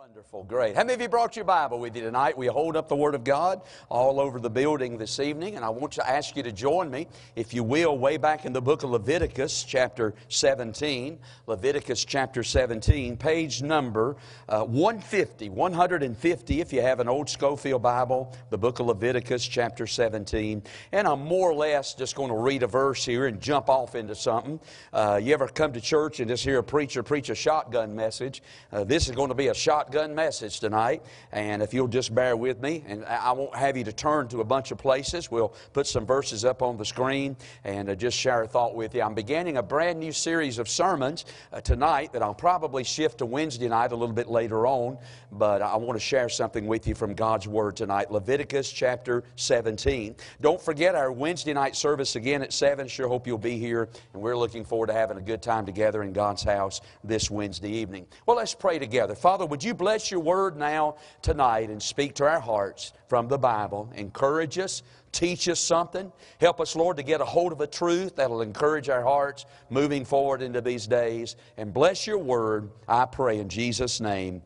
Wonderful, great. How many of you brought your Bible with you tonight? We hold up the Word of God all over the building this evening, and I want to ask you to join me, if you will, way back in the book of Leviticus, chapter 17. Leviticus, chapter 17, page number 150, if you have an old Schofield Bible, the book of Leviticus, chapter 17. And I'm more or less just going to read a verse here and jump off into something. You ever come to church and just hear a preacher preach a shotgun message? This is going to be a shotgun message tonight, and if you'll just bear with me, and I won't have you to turn to a bunch of places. We'll put some verses up on the screen and just share a thought with you. I'm beginning a brand new series of sermons tonight that I'll probably shift to Wednesday night a little bit later on, but I want to share something with you from God's Word tonight. Leviticus chapter 17. Don't forget our Wednesday night service again at 7. Sure hope you'll be here, and we're looking forward to having a good time together in God's house this Wednesday evening. Well, let's pray together. Father, would you bless your word now tonight and speak to our hearts from the Bible. Encourage us. Teach us something. Help us, Lord, to get a hold of a truth that will encourage our hearts moving forward into these days. And bless your word, I pray in Jesus' name.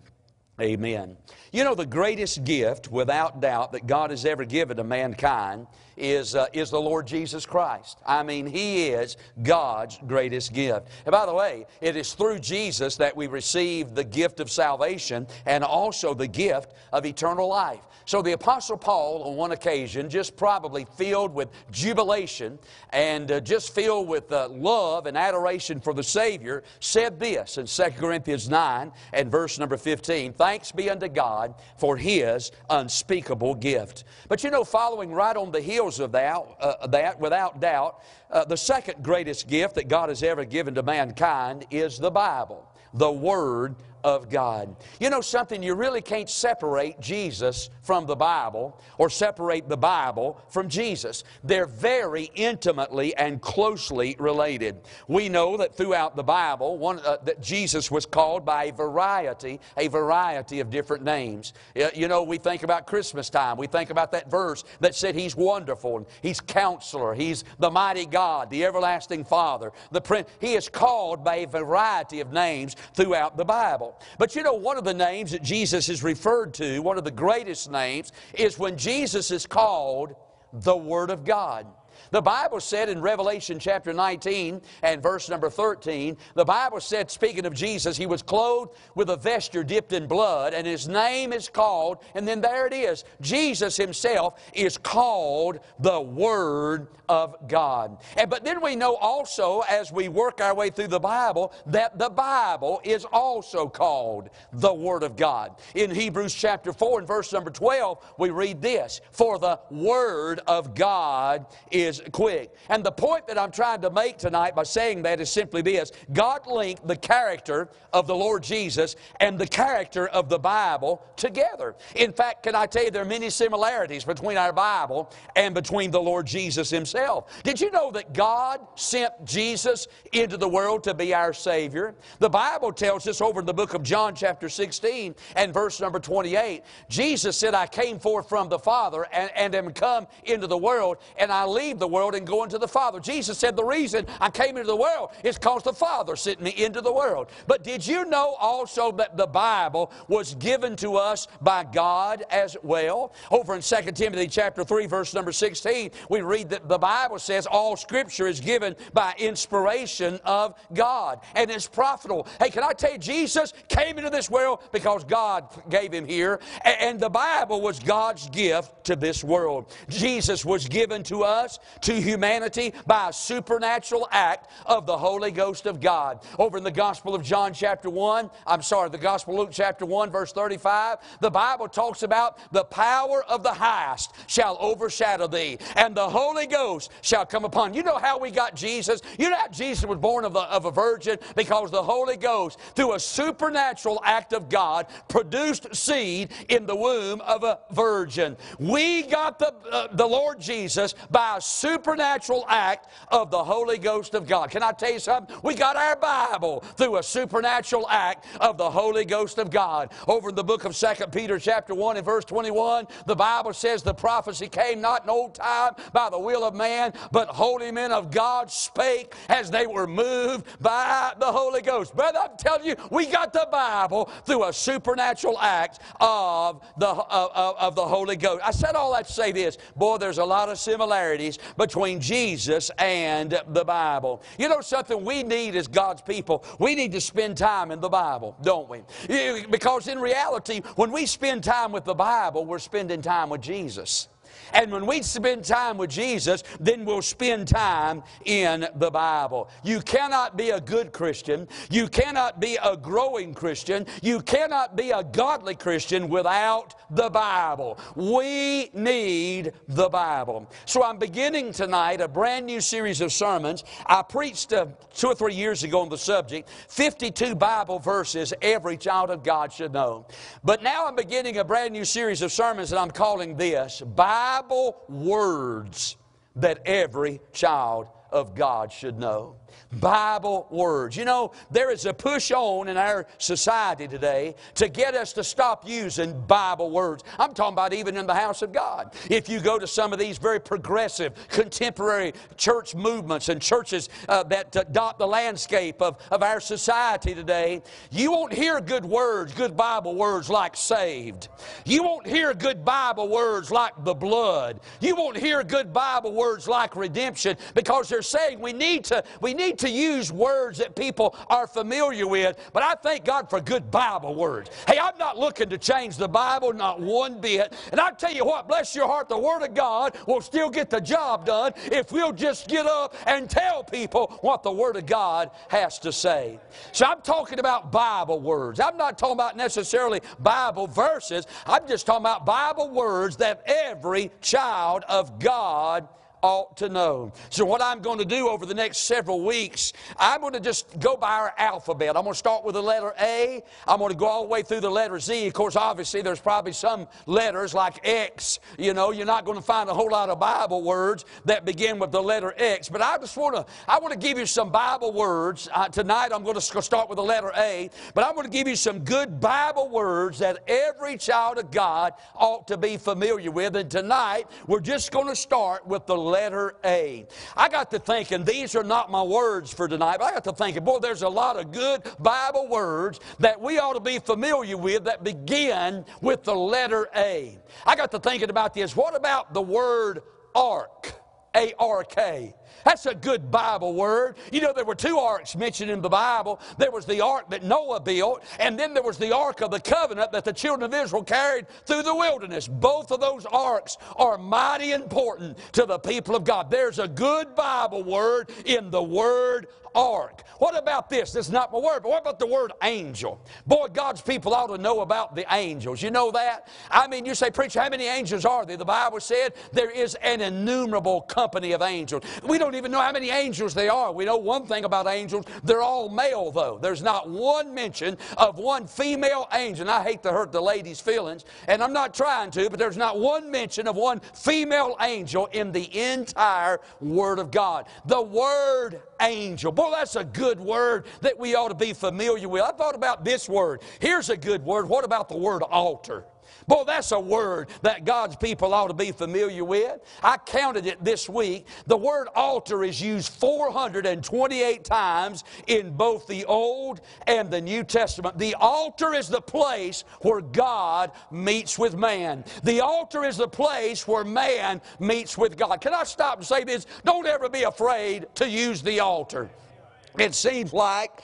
Amen. You know, the greatest gift, without doubt, that God has ever given to mankind is the Lord Jesus Christ. I mean, He is God's greatest gift. And by the way, it is through Jesus that we receive the gift of salvation and also the gift of eternal life. So the Apostle Paul, on one occasion, just probably filled with jubilation and just filled with love and adoration for the Savior, said this in 2 Corinthians 9 and verse number 15, "Thanks be unto God for His unspeakable gift." But you know, following right on the heels of that without doubt, the second greatest gift that God has ever given to mankind is the Bible, the Word of God. You know something, you really can't separate Jesus from the Bible or separate the Bible from Jesus. They're very intimately and closely related. We know that throughout the Bible, that Jesus was called by a variety of different names. You know, we think about Christmas time. We think about that verse that said He's wonderful, and He's Counselor, He's the mighty God, the everlasting Father, the Prince. He is called by a variety of names throughout the Bible. But you know, one of the names that Jesus is referred to, one of the greatest names, is when Jesus is called the Word of God. The Bible said in Revelation chapter 19 and verse number 13, the Bible said, speaking of Jesus, He was clothed with a vesture dipped in blood, and His name is called, and then there it is, Jesus Himself is called the Word of God. But then we know also, as we work our way through the Bible, that the Bible is also called the Word of God. In Hebrews chapter 4 and verse number 12, we read this, "For the Word of God is quick." And the point that I'm trying to make tonight by saying that is simply this: God linked the character of the Lord Jesus and the character of the Bible together. In fact, can I tell you, there are many similarities between our Bible and between the Lord Jesus Himself. Did you know that God sent Jesus into the world to be our Savior? The Bible tells us over in the book of John chapter 16 and verse number 28, Jesus said, "I came forth from the Father and am come into the world, and I leave the world and go into the Father." Jesus said, the reason I came into the world is because the Father sent me into the world. But did you know also that the Bible was given to us by God as well? Over in 2 Timothy chapter 3, verse number 16, we read that the Bible says all Scripture is given by inspiration of God and is profitable. Hey, can I tell you, Jesus came into this world because God gave Him here, and the Bible was God's gift to this world. Jesus was given to us, to humanity, by a supernatural act of the Holy Ghost of God. Over in the Gospel of Luke chapter 1, verse 35, the Bible talks about the power of the highest shall overshadow thee, and the Holy Ghost shall come upon. You know how we got Jesus? You know how Jesus was born of a virgin? Because the Holy Ghost, through a supernatural act of God, produced seed in the womb of a virgin. We got the Lord Jesus by a supernatural act of the Holy Ghost of God. Can I tell you something? We got our Bible through a supernatural act of the Holy Ghost of God. Over in the book of 2 Peter chapter 1 and verse 21, the Bible says the prophecy came not in old time by the will of man, but holy men of God spake as they were moved by the Holy Ghost. Brother, I'm telling you, we got the Bible through a supernatural act of the Holy Ghost. I said all that to say this. Boy, there's a lot of similarities between Jesus and the Bible. You know something we need as God's people? We need to spend time in the Bible, don't we? Because in reality, when we spend time with the Bible, we're spending time with Jesus. And when we spend time with Jesus, then we'll spend time in the Bible. You cannot be a good Christian. You cannot be a growing Christian. You cannot be a godly Christian without the Bible. We need the Bible. So I'm beginning tonight a brand new series of sermons. I preached 2 or 3 years ago on the subject, 52 Bible verses every child of God should know. But now I'm beginning a brand new series of sermons that I'm calling this, Bible words that every child of God should know. Bible words. You know, there is a push on in our society today to get us to stop using Bible words. I'm talking about even in the house of God. If you go to some of these very progressive, contemporary church movements and churches that dot the landscape of our society today, you won't hear good words, good Bible words like saved. You won't hear good Bible words like the blood. You won't hear good Bible words like redemption, because they're saying we need to use words that people are familiar with, but I thank God for good Bible words. Hey, I'm not looking to change the Bible, not one bit. And I tell you what, bless your heart, the Word of God will still get the job done if we'll just get up and tell people what the Word of God has to say. So I'm talking about Bible words. I'm not talking about necessarily Bible verses. I'm just talking about Bible words that every child of God ought to know. So what I'm going to do over the next several weeks, I'm going to just go by our alphabet. I'm going to start with the letter A. I'm going to go all the way through the letter Z. Of course, obviously, there's probably some letters like X. You know, you're not going to find a whole lot of Bible words that begin with the letter X. But I want to give you some Bible words. Tonight, I'm going to start with the letter A. But I'm going to give you some good Bible words that every child of God ought to be familiar with. And tonight, we're just going to start with the letter A. I got to thinking, these are not my words for tonight, but I got to thinking, boy, there's a lot of good Bible words that we ought to be familiar with that begin with the letter A. I got to thinking about this. What about the word ark? A-R-K. That's a good Bible word. You know, there were two arks mentioned in the Bible. There was the ark that Noah built, and then there was the ark of the covenant that the children of Israel carried through the wilderness. Both of those arks are mighty important to the people of God. There's a good Bible word in the word ark. What about this? This is not my word, but what about the word angel? Boy, God's people ought to know about the angels. You know that? I mean, you say, preacher, how many angels are there? The Bible said there is an innumerable company of angels. We don't even know how many angels they are. We know one thing about angels. They're all male, though. There's not one mention of one female angel. And I hate to hurt the ladies' feelings, and I'm not trying to, but there's not one mention of one female angel in the entire Word of God. The word angel. Boy, that's a good word that we ought to be familiar with. I thought about this word. Here's a good word. What about the word altar? Boy, that's a word that God's people ought to be familiar with. I counted it this week. The word altar is used 428 times in both the Old and the New Testament. The altar is the place where God meets with man. The altar is the place where man meets with God. Can I stop and say this? Don't ever be afraid to use the altar. It seems like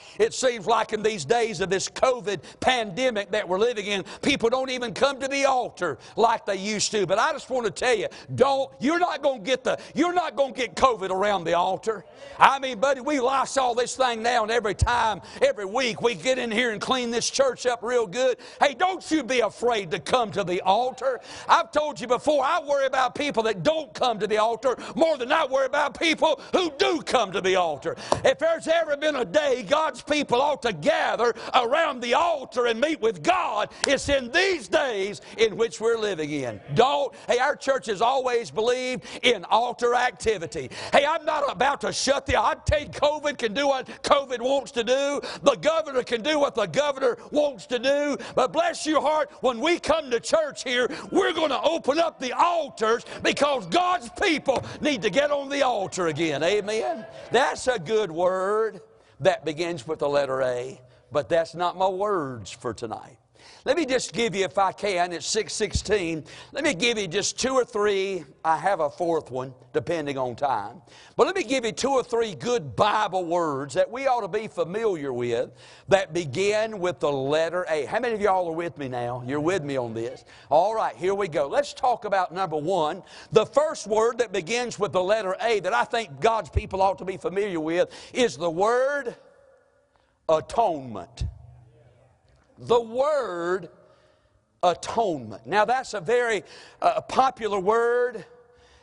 in these days of this COVID pandemic that we're living in, people don't even come to the altar like they used to. But I just want to tell you, you're not going to get COVID around the altar. I mean, buddy, we lysol this thing down every week we get in here and clean this church up real good. Hey, don't you be afraid to come to the altar. I've told you before, I worry about people that don't come to the altar more than I worry about people who do come to the altar. If there's ever been a day God's people ought to gather around the altar and meet with God, it's in these days in which we're living in. Hey, our church has always believed in altar activity. Hey, I'm not about to shut the... I think COVID can do what COVID wants to do. The governor can do what the governor wants to do. But bless your heart, when we come to church here, we're going to open up the altars because God's people need to get on the altar again. Amen? That's a good word that begins with the letter A, but that's not my words for tonight. Let me just give you, if I can, it's 6:16. Let me give you just two or three. I have a fourth one, depending on time. But let me give you two or three good Bible words that we ought to be familiar with that begin with the letter A. How many of y'all are with me now? You're with me on this. All right, here we go. Let's talk about number one. The first word that begins with the letter A that I think God's people ought to be familiar with is the word atonement. The word atonement. Now that's a very popular word.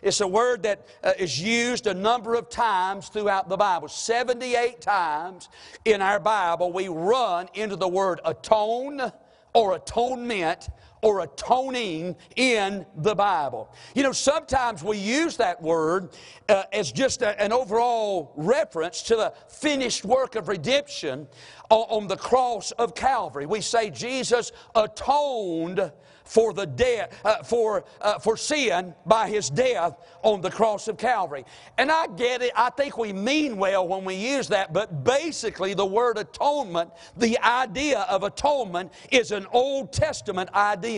It's a word that is used a number of times throughout the Bible. 78 times in our Bible we run into the word atone or atonement or atoning in the Bible. You know, sometimes we use that word as just an overall reference to the finished work of redemption on the cross of Calvary. We say Jesus atoned for the death, for sin by His death on the cross of Calvary. And I get it. I think we mean well when we use that, but basically the word atonement, the idea of atonement, is an Old Testament idea.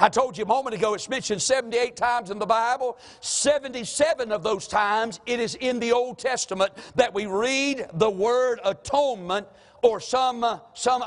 I told you a moment ago it's mentioned 78 times in the Bible. 77 of those times it is in the Old Testament that we read the word atonement, or some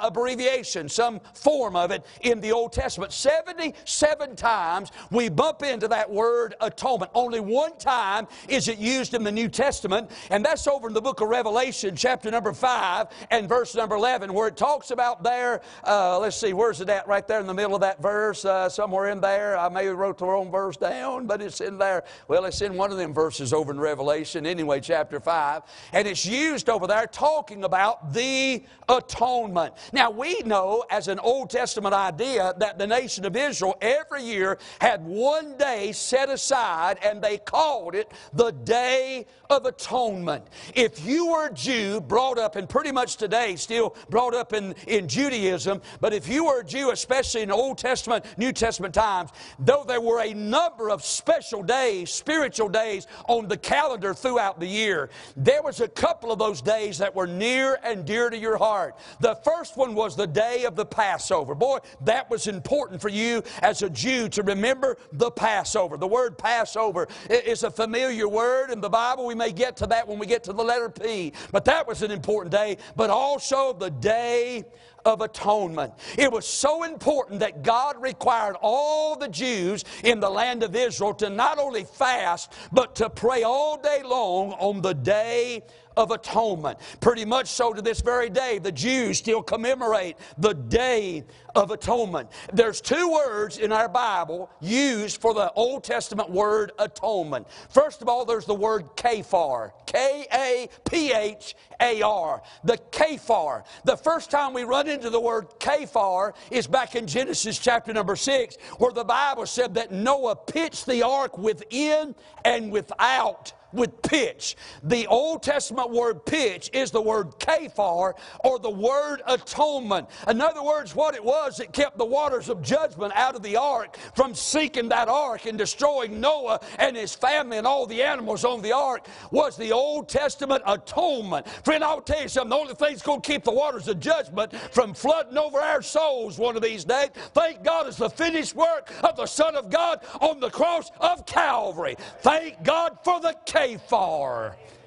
abbreviation, some form of it in the Old Testament. 77 times we bump into that word atonement. Only one time is it used in the New Testament, and that's over in the book of Revelation, chapter number 5 and verse number 11, where it talks about there, let's see, where's it at right there in the middle of that verse, somewhere in there. I maybe wrote the wrong verse down, but it's in there. Well, it's in one of them verses over in Revelation, anyway, chapter 5, and it's used over there talking about the atonement. Now we know as an Old Testament idea that the nation of Israel every year had one day set aside and they called it the Day of Atonement. If you were a Jew brought up, and pretty much today still brought up in Judaism, but if you were a Jew, especially in Old Testament, New Testament times, though there were a number of special days, spiritual days on the calendar throughout the year, there was a couple of those days that were near and dear to your heart. The first one was the day of the Passover. Boy, that was important for you as a Jew to remember the Passover. The word Passover is a familiar word in the Bible. We may get to that when we get to the letter P. But that was an important day. But also the day of atonement. It was so important that God required all the Jews in the land of Israel to not only fast, but to pray all day long on the day of atonement. Pretty much so to this very day, the Jews still commemorate the Day of Atonement. There's two words in our Bible used for the Old Testament word atonement. First of all, there's the word kaphar. K-A-P-H-A-R. The kaphar. The first time we run into the word kaphar is back in Genesis chapter number 6, where the Bible said that Noah pitched the ark within and without with pitch. The Old Testament word pitch is the word kaphar, or the word atonement. In other words, what it was, it kept the waters of judgment out of the ark from sinking that ark and destroying Noah and his family and all the animals on the ark, was the Old Testament atonement. Friend, I'll tell you something, the only thing that's going to keep the waters of judgment from flooding over our souls one of these days, thank God, is the finished work of the Son of God on the cross of Calvary. Thank God for the kaphar.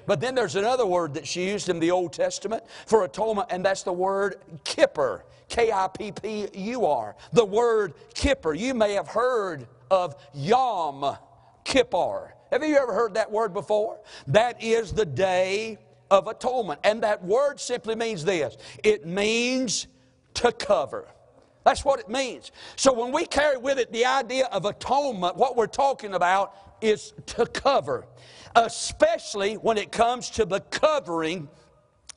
But then there's another word that's used in the Old Testament for atonement, and that's the word kippur. K-I-P-P-U-R. The word kippur. You may have heard of Yom Kippur. Have you ever heard that word before? That is the Day of Atonement. And that word simply means this. It means to cover. That's what it means. So when we carry with it the idea of atonement, what we're talking about is to cover, especially when it comes to the covering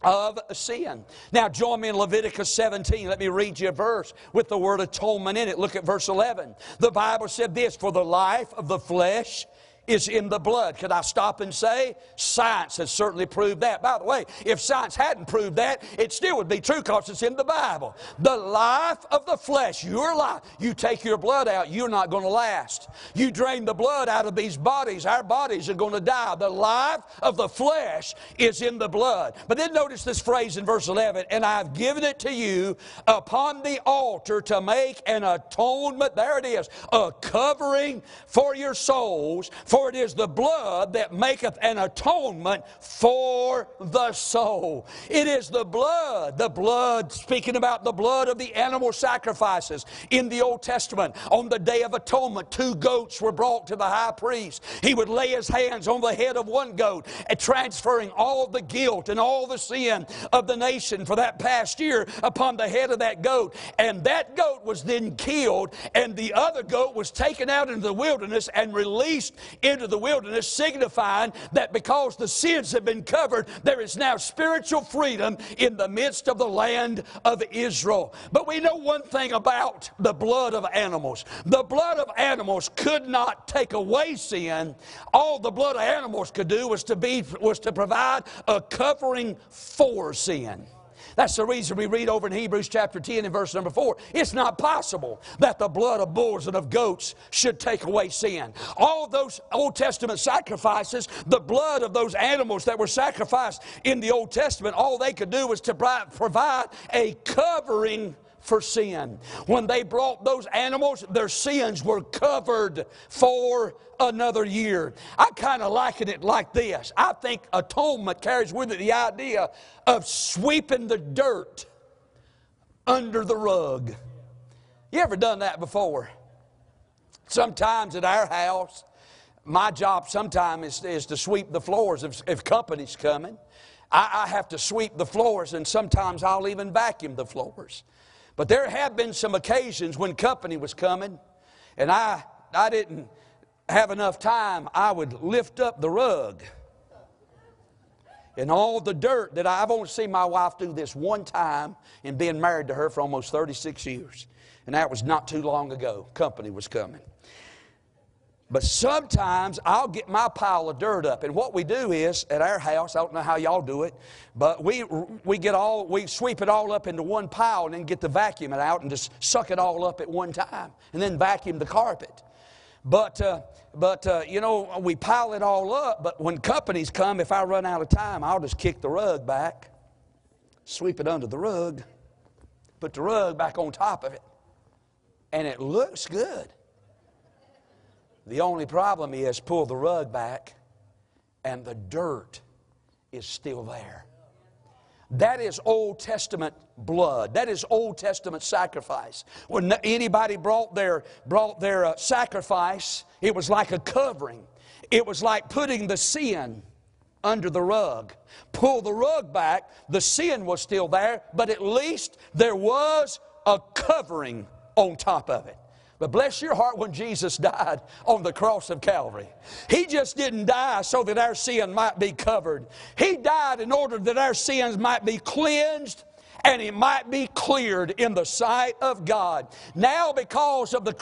of sin. Now join me in Leviticus 17. Let me read you a verse with the word atonement in it. Look at verse 11. The Bible said this, for the life of the flesh is in the blood. Could I stop and say, science has certainly proved that. By the way, if science hadn't proved that, it still would be true because it's in the Bible. The life of the flesh, your life, you take your blood out, you're not going to last. You drain the blood out of these bodies, our bodies are going to die. The life of the flesh is in the blood. But then notice this phrase in verse 11, and I've given it to you upon the altar to make an atonement, there it is, a covering for your souls, for it is the blood that maketh an atonement for the soul. It is the blood, speaking about the blood of the animal sacrifices in the Old Testament. On the Day of Atonement, 2 goats were brought to the high priest. He would lay his hands on the head of 1 goat, transferring all the guilt and all the sin of the nation for that past year upon the head of that goat. And that goat was then killed, and the other goat was taken out into the wilderness and released into the wilderness, signifying that because the sins have been covered, there is now spiritual freedom in the midst of the land of Israel. But we know one thing about the blood of animals. The blood of animals could not take away sin. All the blood of animals could do was to provide a covering for sin. That's the reason we read over in Hebrews chapter 10 and verse number 4. It's not possible that the blood of bulls and of goats should take away sin. All those Old Testament sacrifices, the blood of those animals that were sacrificed in the Old Testament, all they could do was to provide a covering for sin. When they brought those animals, their sins were covered for another year. I kind of liken it like this. I think atonement carries with it the idea of sweeping the dirt under the rug. You ever done that before? Sometimes at our house, my job sometimes is to sweep the floors if company's coming. I have to sweep the floors, and sometimes I'll even vacuum the floors. But there have been some occasions when company was coming and I didn't have enough time. I would lift up the rug and all the dirt that I've only seen my wife do this one time in being married to her for almost 36 years. And that was not too long ago. Company was coming. But sometimes I'll get my pile of dirt up. And what we do is, at our house, I don't know how y'all do it, but we sweep it all up into one pile and then get the vacuum out and just suck it all up at one time and then vacuum the carpet. But you know, we pile it all up, but when companies come, if I run out of time, I'll just kick the rug back, sweep it under the rug, put the rug back on top of it, and it looks good. The only problem is pull the rug back and the dirt is still there. That is Old Testament blood. That is Old Testament sacrifice. When anybody brought their sacrifice, it was like a covering. It was like putting the sin under the rug. Pull the rug back, the sin was still there, but at least there was a covering on top of it. But bless your heart, when Jesus died on the cross of Calvary, He just didn't die so that our sin might be covered. He died in order that our sins might be cleansed and it might be cleared in the sight of God. Now because of the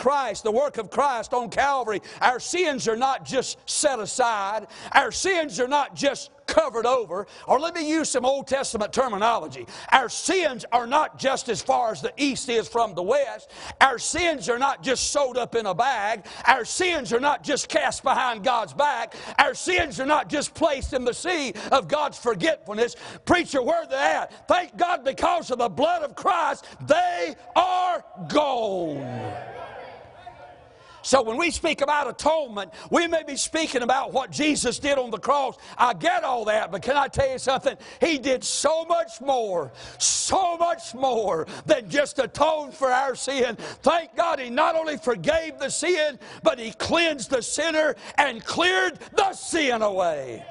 work of Christ on Calvary, our sins are not just set aside. Our sins are not just covered over, or let me use some Old Testament terminology. Our sins are not just as far as the east is from the west. Our sins are not just sewed up in a bag. Our sins are not just cast behind God's back. Our sins are not just placed in the sea of God's forgetfulness. Preacher, where they're at, thank God because of the blood of Christ, they are gone. So when we speak about atonement, we may be speaking about what Jesus did on the cross. I get all that, but can I tell you something? He did so much more than just atone for our sin. Thank God He not only forgave the sin, but He cleansed the sinner and cleared the sin away.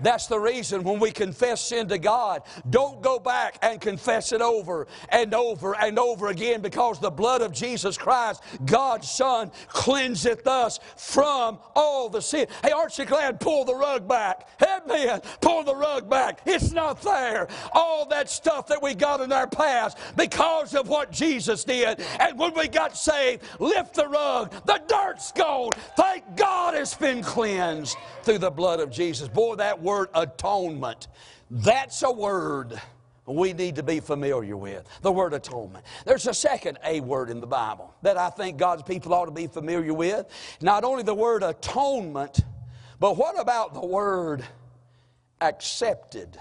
That's the reason when we confess sin to God, don't go back and confess it over and over and over again, because the blood of Jesus Christ, God's Son, cleanseth us from all the sin. Hey, aren't you glad? Pull the rug back. Amen. Pull the rug back. It's not there. All that stuff that we got in our past because of what Jesus did. And when we got saved, lift the rug. The dirt's gone. Thank God it's been cleansed through the blood of Jesus. Boy, that word atonement, that's a word we need to be familiar with, the word atonement. There's a second A word in the Bible that I think God's people ought to be familiar with. Not only the word atonement, but what about the word accepted?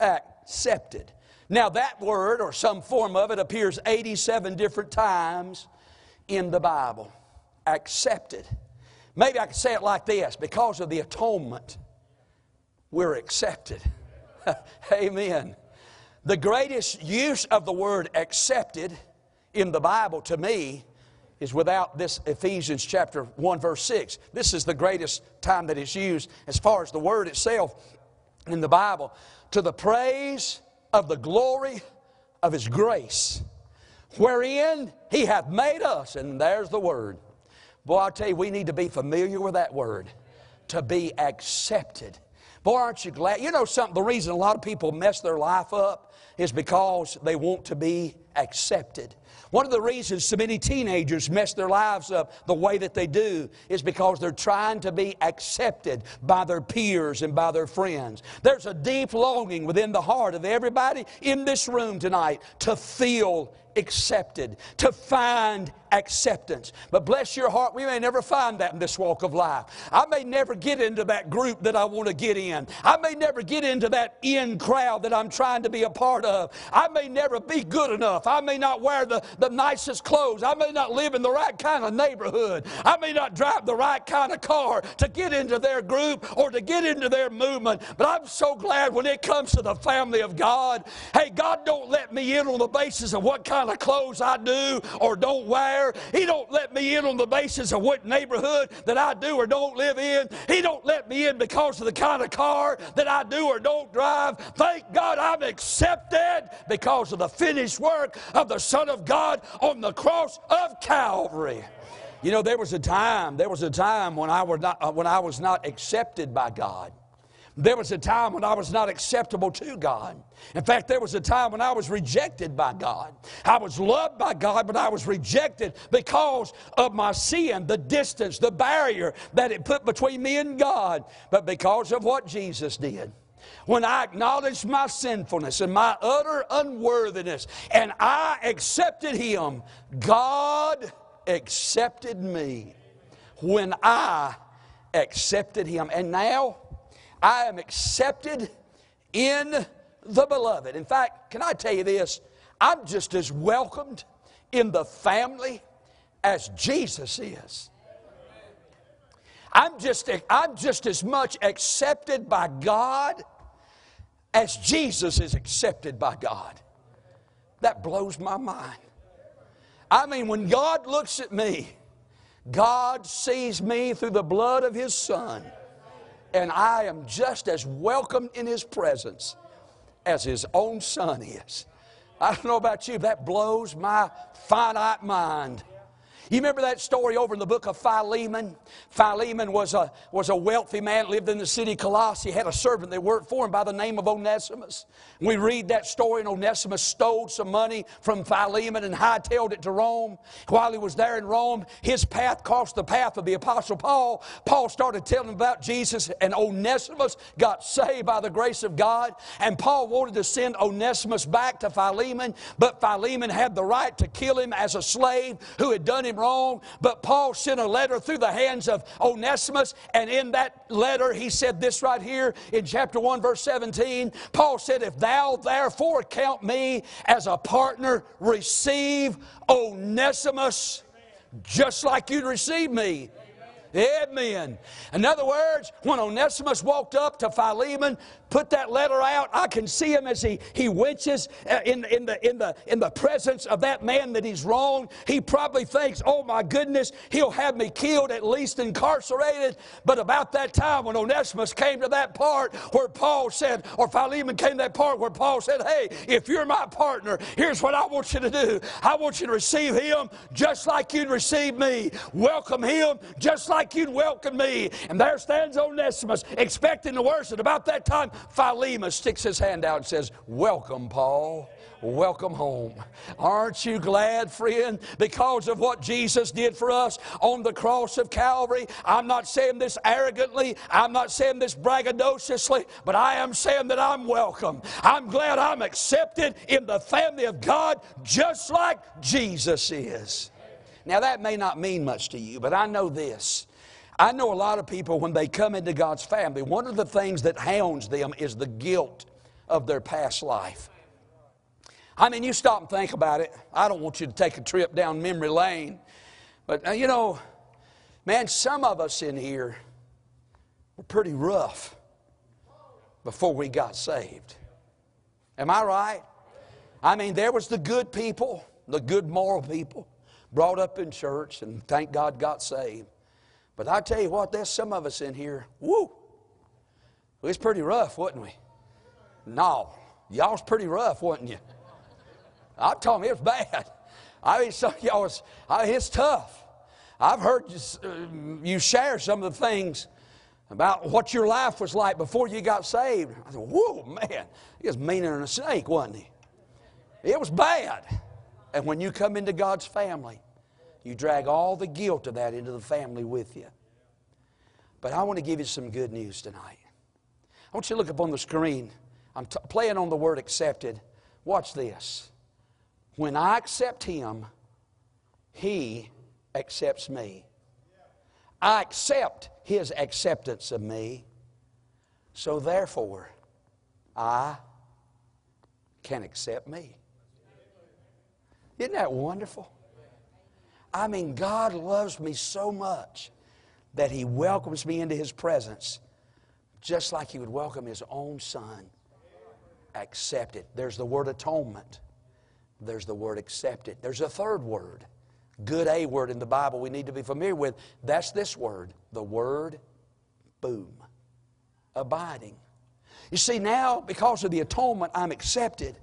Accepted. Now that word, or some form of it, appears 87 different times in the Bible. Accepted. Maybe I could say it like this: because of the atonement, we're accepted. Amen. The greatest use of the word accepted in the Bible to me is without this Ephesians chapter 1 verse 6. This is the greatest time that it's used as far as the word itself in the Bible. To the praise of the glory of His grace, wherein He hath made us. And there's the word. Boy, I tell you, we need to be familiar with that word. To be accepted. Boy, aren't you glad? You know something, the reason a lot of people mess their life up is because they want to be accepted. One of the reasons so many teenagers mess their lives up the way that they do is because they're trying to be accepted by their peers and by their friends. There's a deep longing within the heart of everybody in this room tonight to feel accepted, to find acceptance. But bless your heart, we may never find that in this walk of life. I may never get into that group that I want to get in. I may never get into that in crowd that I'm trying to be a part of. I may never be good enough. I may not wear the nicest clothes. I may not live in the right kind of neighborhood. I may not drive the right kind of car to get into their group or to get into their movement. But I'm so glad when it comes to the family of God, hey, God don't let me in on the basis of what kind of clothes I do or don't wear. He don't let me in on the basis of what neighborhood that I do or don't live in. He don't let me in because of the kind of car that I do or don't drive. Thank God I'm accepted because of the finished work of the Son of God on the cross of Calvary. You know, there was a time when I was not accepted by God. There was a time when I was not acceptable to God. In fact, there was a time when I was rejected by God. I was loved by God, but I was rejected because of my sin, the distance, the barrier that it put between me and God. But because of what Jesus did, when I acknowledged my sinfulness and my utter unworthiness, and I accepted Him, God accepted me when I accepted Him. And now I am accepted in the Beloved. In fact, can I tell you this? I'm just as welcomed in the family as Jesus is. I'm just as much accepted by God as Jesus is accepted by God. That blows my mind. I mean, when God looks at me, God sees me through the blood of His Son. And I am just as welcome in His presence as His own Son is. I don't know about you, but that blows my finite mind. You remember that story over in the book of Philemon? Philemon was a wealthy man, lived in the city Colossae, had a servant that worked for him by the name of Onesimus. We read that story, and Onesimus stole some money from Philemon and hightailed it to Rome. While he was there in Rome, his path crossed the path of the Apostle Paul. Paul started telling him about Jesus, and Onesimus got saved by the grace of God. And Paul wanted to send Onesimus back to Philemon, but Philemon had the right to kill him as a slave who had done him wrong. But Paul sent a letter through the hands of Onesimus, and in that letter he said this right here in chapter 1 verse 17. Paul said, "If thou therefore count me as a partner, receive Onesimus just like you'd receive me." Amen. In other words, when Onesimus walked up to Philemon, put that letter out. I can see him as he winces in the presence of that man that he's wronged. He probably thinks, oh my goodness, he'll have me killed, at least incarcerated. But about that time when Onesimus came to that part where Paul said, or Philemon came to that part where Paul said, hey, if you're my partner, here's what I want you to do. I want you to receive him just like you'd receive me. Welcome him just like you'd welcome me. And there stands Onesimus expecting the worst. And about that time, Philemon sticks his hand out and says, welcome, Paul. Welcome home. Aren't you glad, friend, because of what Jesus did for us on the cross of Calvary? I'm not saying this arrogantly. I'm not saying this braggadociously, but I am saying that I'm welcome. I'm glad I'm accepted in the family of God just like Jesus is. Now, that may not mean much to you, but I know this. I know a lot of people, when they come into God's family, one of the things that hounds them is the guilt of their past life. I mean, you stop and think about it. I don't want you to take a trip down memory lane. But, you know, man, some of us in here were pretty rough before we got saved. Am I right? I mean, there was the good people, the good moral people, brought up in church and thank God got saved. But I tell you what, there's some of us in here, woo, it was pretty rough, wasn't we? No, y'all was pretty rough, wasn't you? I'm telling you, it was bad. I mean, some of y'all was, it's tough. I've heard you share some of the things about what your life was like before you got saved. I said, whoa, man, he was meaner than a snake, wasn't he? It was bad. And when you come into God's family, you drag all the guilt of that into the family with you. But I want to give you some good news tonight. I want you to look up on the screen. I'm playing on the word accepted. Watch this. When I accept him, he accepts me. I accept his acceptance of me. So therefore, I can accept me. Isn't that wonderful? I mean, God loves me so much that he welcomes me into his presence just like he would welcome his own son. Accept it. There's the word atonement. There's the word accepted. There's a third word, good A word in the Bible we need to be familiar with. That's this word, the word boom, abiding. You see, now because of the atonement, I'm accepted.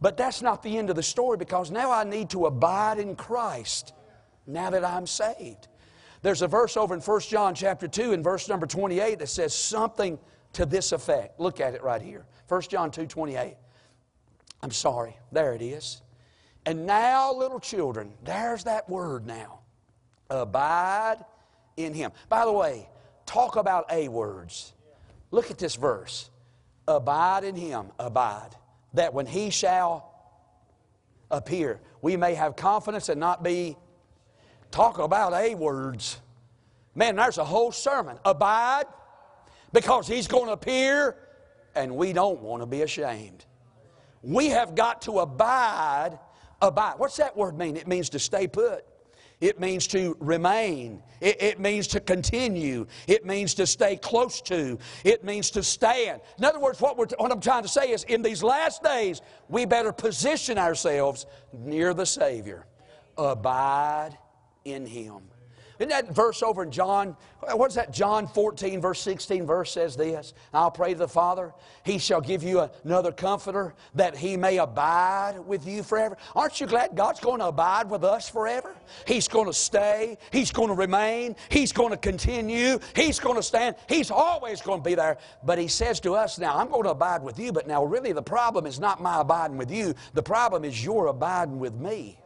But that's not the end of the story, because now I need to abide in Christ now that I'm saved. There's a verse over in 1 John chapter 2 in verse number 28 that says something to this effect. Look at it right here. 1 John 2:28. I'm sorry. There it is. And now, little children, there's that word now. Abide in him. By the way, talk about A words. Look at this verse. Abide in him. Abide. That when he shall appear, we may have confidence and not be. Talk about A words. Man, there's a whole sermon. Abide, because he's going to appear and we don't want to be ashamed. We have got to abide, abide. What's that word mean? It means to stay put. It means to remain. It means to continue. It means to stay close to. It means to stand. In other words, what I'm trying to say is in these last days, we better position ourselves near the Savior. Abide in him. Isn't that verse over in John? What is that? John 14, verse 16, verse says this, I'll pray to the Father, he shall give you another comforter that he may abide with you forever. Aren't you glad God's going to abide with us forever? He's going to stay. He's going to remain. He's going to continue. He's going to stand. He's always going to be there. But he says to us now, I'm going to abide with you. But now really the problem is not my abiding with you. The problem is your abiding with me.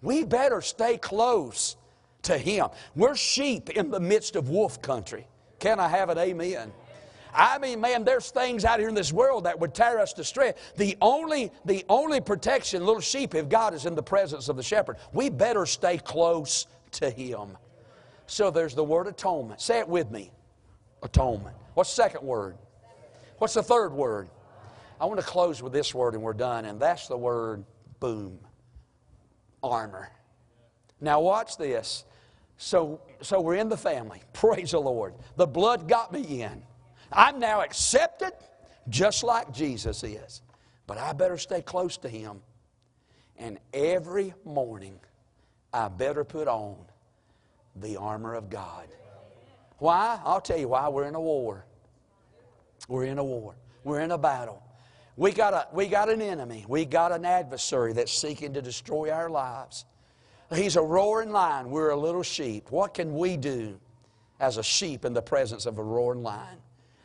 We better stay close to him. We're sheep in the midst of wolf country. Can I have an amen? I mean, man, there's things out here in this world that would tear us to shreds. The only protection, little sheep, if God is in the presence of the shepherd, we better stay close to him. So there's the word atonement. Say it with me. Atonement. What's the second word? What's the third word? I want to close with this word and we're done, and that's the word boom. Armor. Now watch this. So we're in the family. Praise the Lord. The blood got me in. I'm now accepted just like Jesus is. But I better stay close to Him. And every morning, I better put on the armor of God. Why? I'll tell you why. We're in a war. We're in a war. We're in a battle. We got an enemy. We got an adversary that's seeking to destroy our lives. He's a roaring lion. We're a little sheep. What can we do as a sheep in the presence of a roaring lion?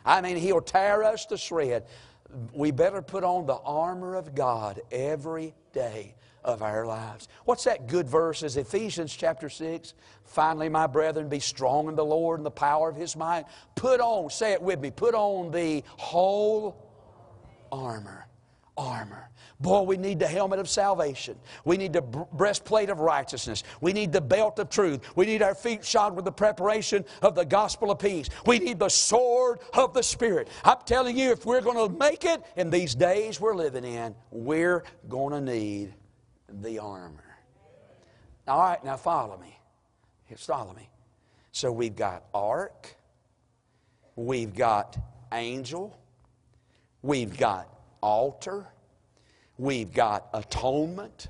I mean, he'll tear us to shreds. We better put on the armor of God every day of our lives. What's that good verse? Is Ephesians chapter 6. Finally, my brethren, be strong in the Lord and the power of His might. Put on, say it with me, put on the whole armor. Armor. Boy, we need the helmet of salvation. We need the breastplate of righteousness. We need the belt of truth. We need our feet shod with the preparation of the gospel of peace. We need the sword of the Spirit. I'm telling you, if we're going to make it in these days we're living in, we're going to need the armor. All right, now follow me. Just follow me. So we've got ark. We've got angel. We've got altar. We've got atonement.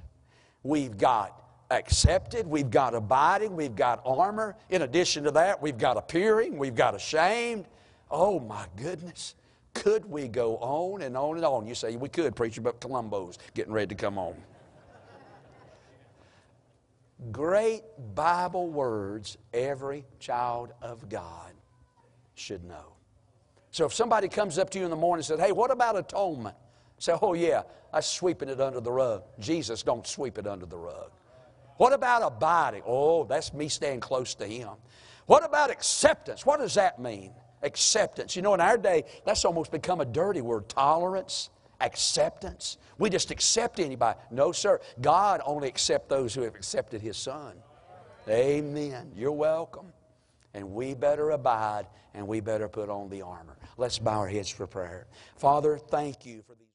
We've got accepted. We've got abiding. We've got armor. In addition to that, we've got appearing. We've got ashamed. Oh my goodness. Could we go on and on and on? You say, we could, preacher, but Columbo's getting ready to come on. Great Bible words every child of God should know. So if somebody comes up to you in the morning and says, hey, what about atonement? Say, oh yeah, I'm sweeping it under the rug. Jesus don't sweep it under the rug. What about abiding? Oh, that's me staying close to Him. What about acceptance? What does that mean? Acceptance. You know, in our day, that's almost become a dirty word. Tolerance, acceptance. We just accept anybody. No, sir. God only accepts those who have accepted His Son. Amen. You're welcome. And we better abide, and we better put on the armor. Let's bow our heads for prayer. Father, thank You for the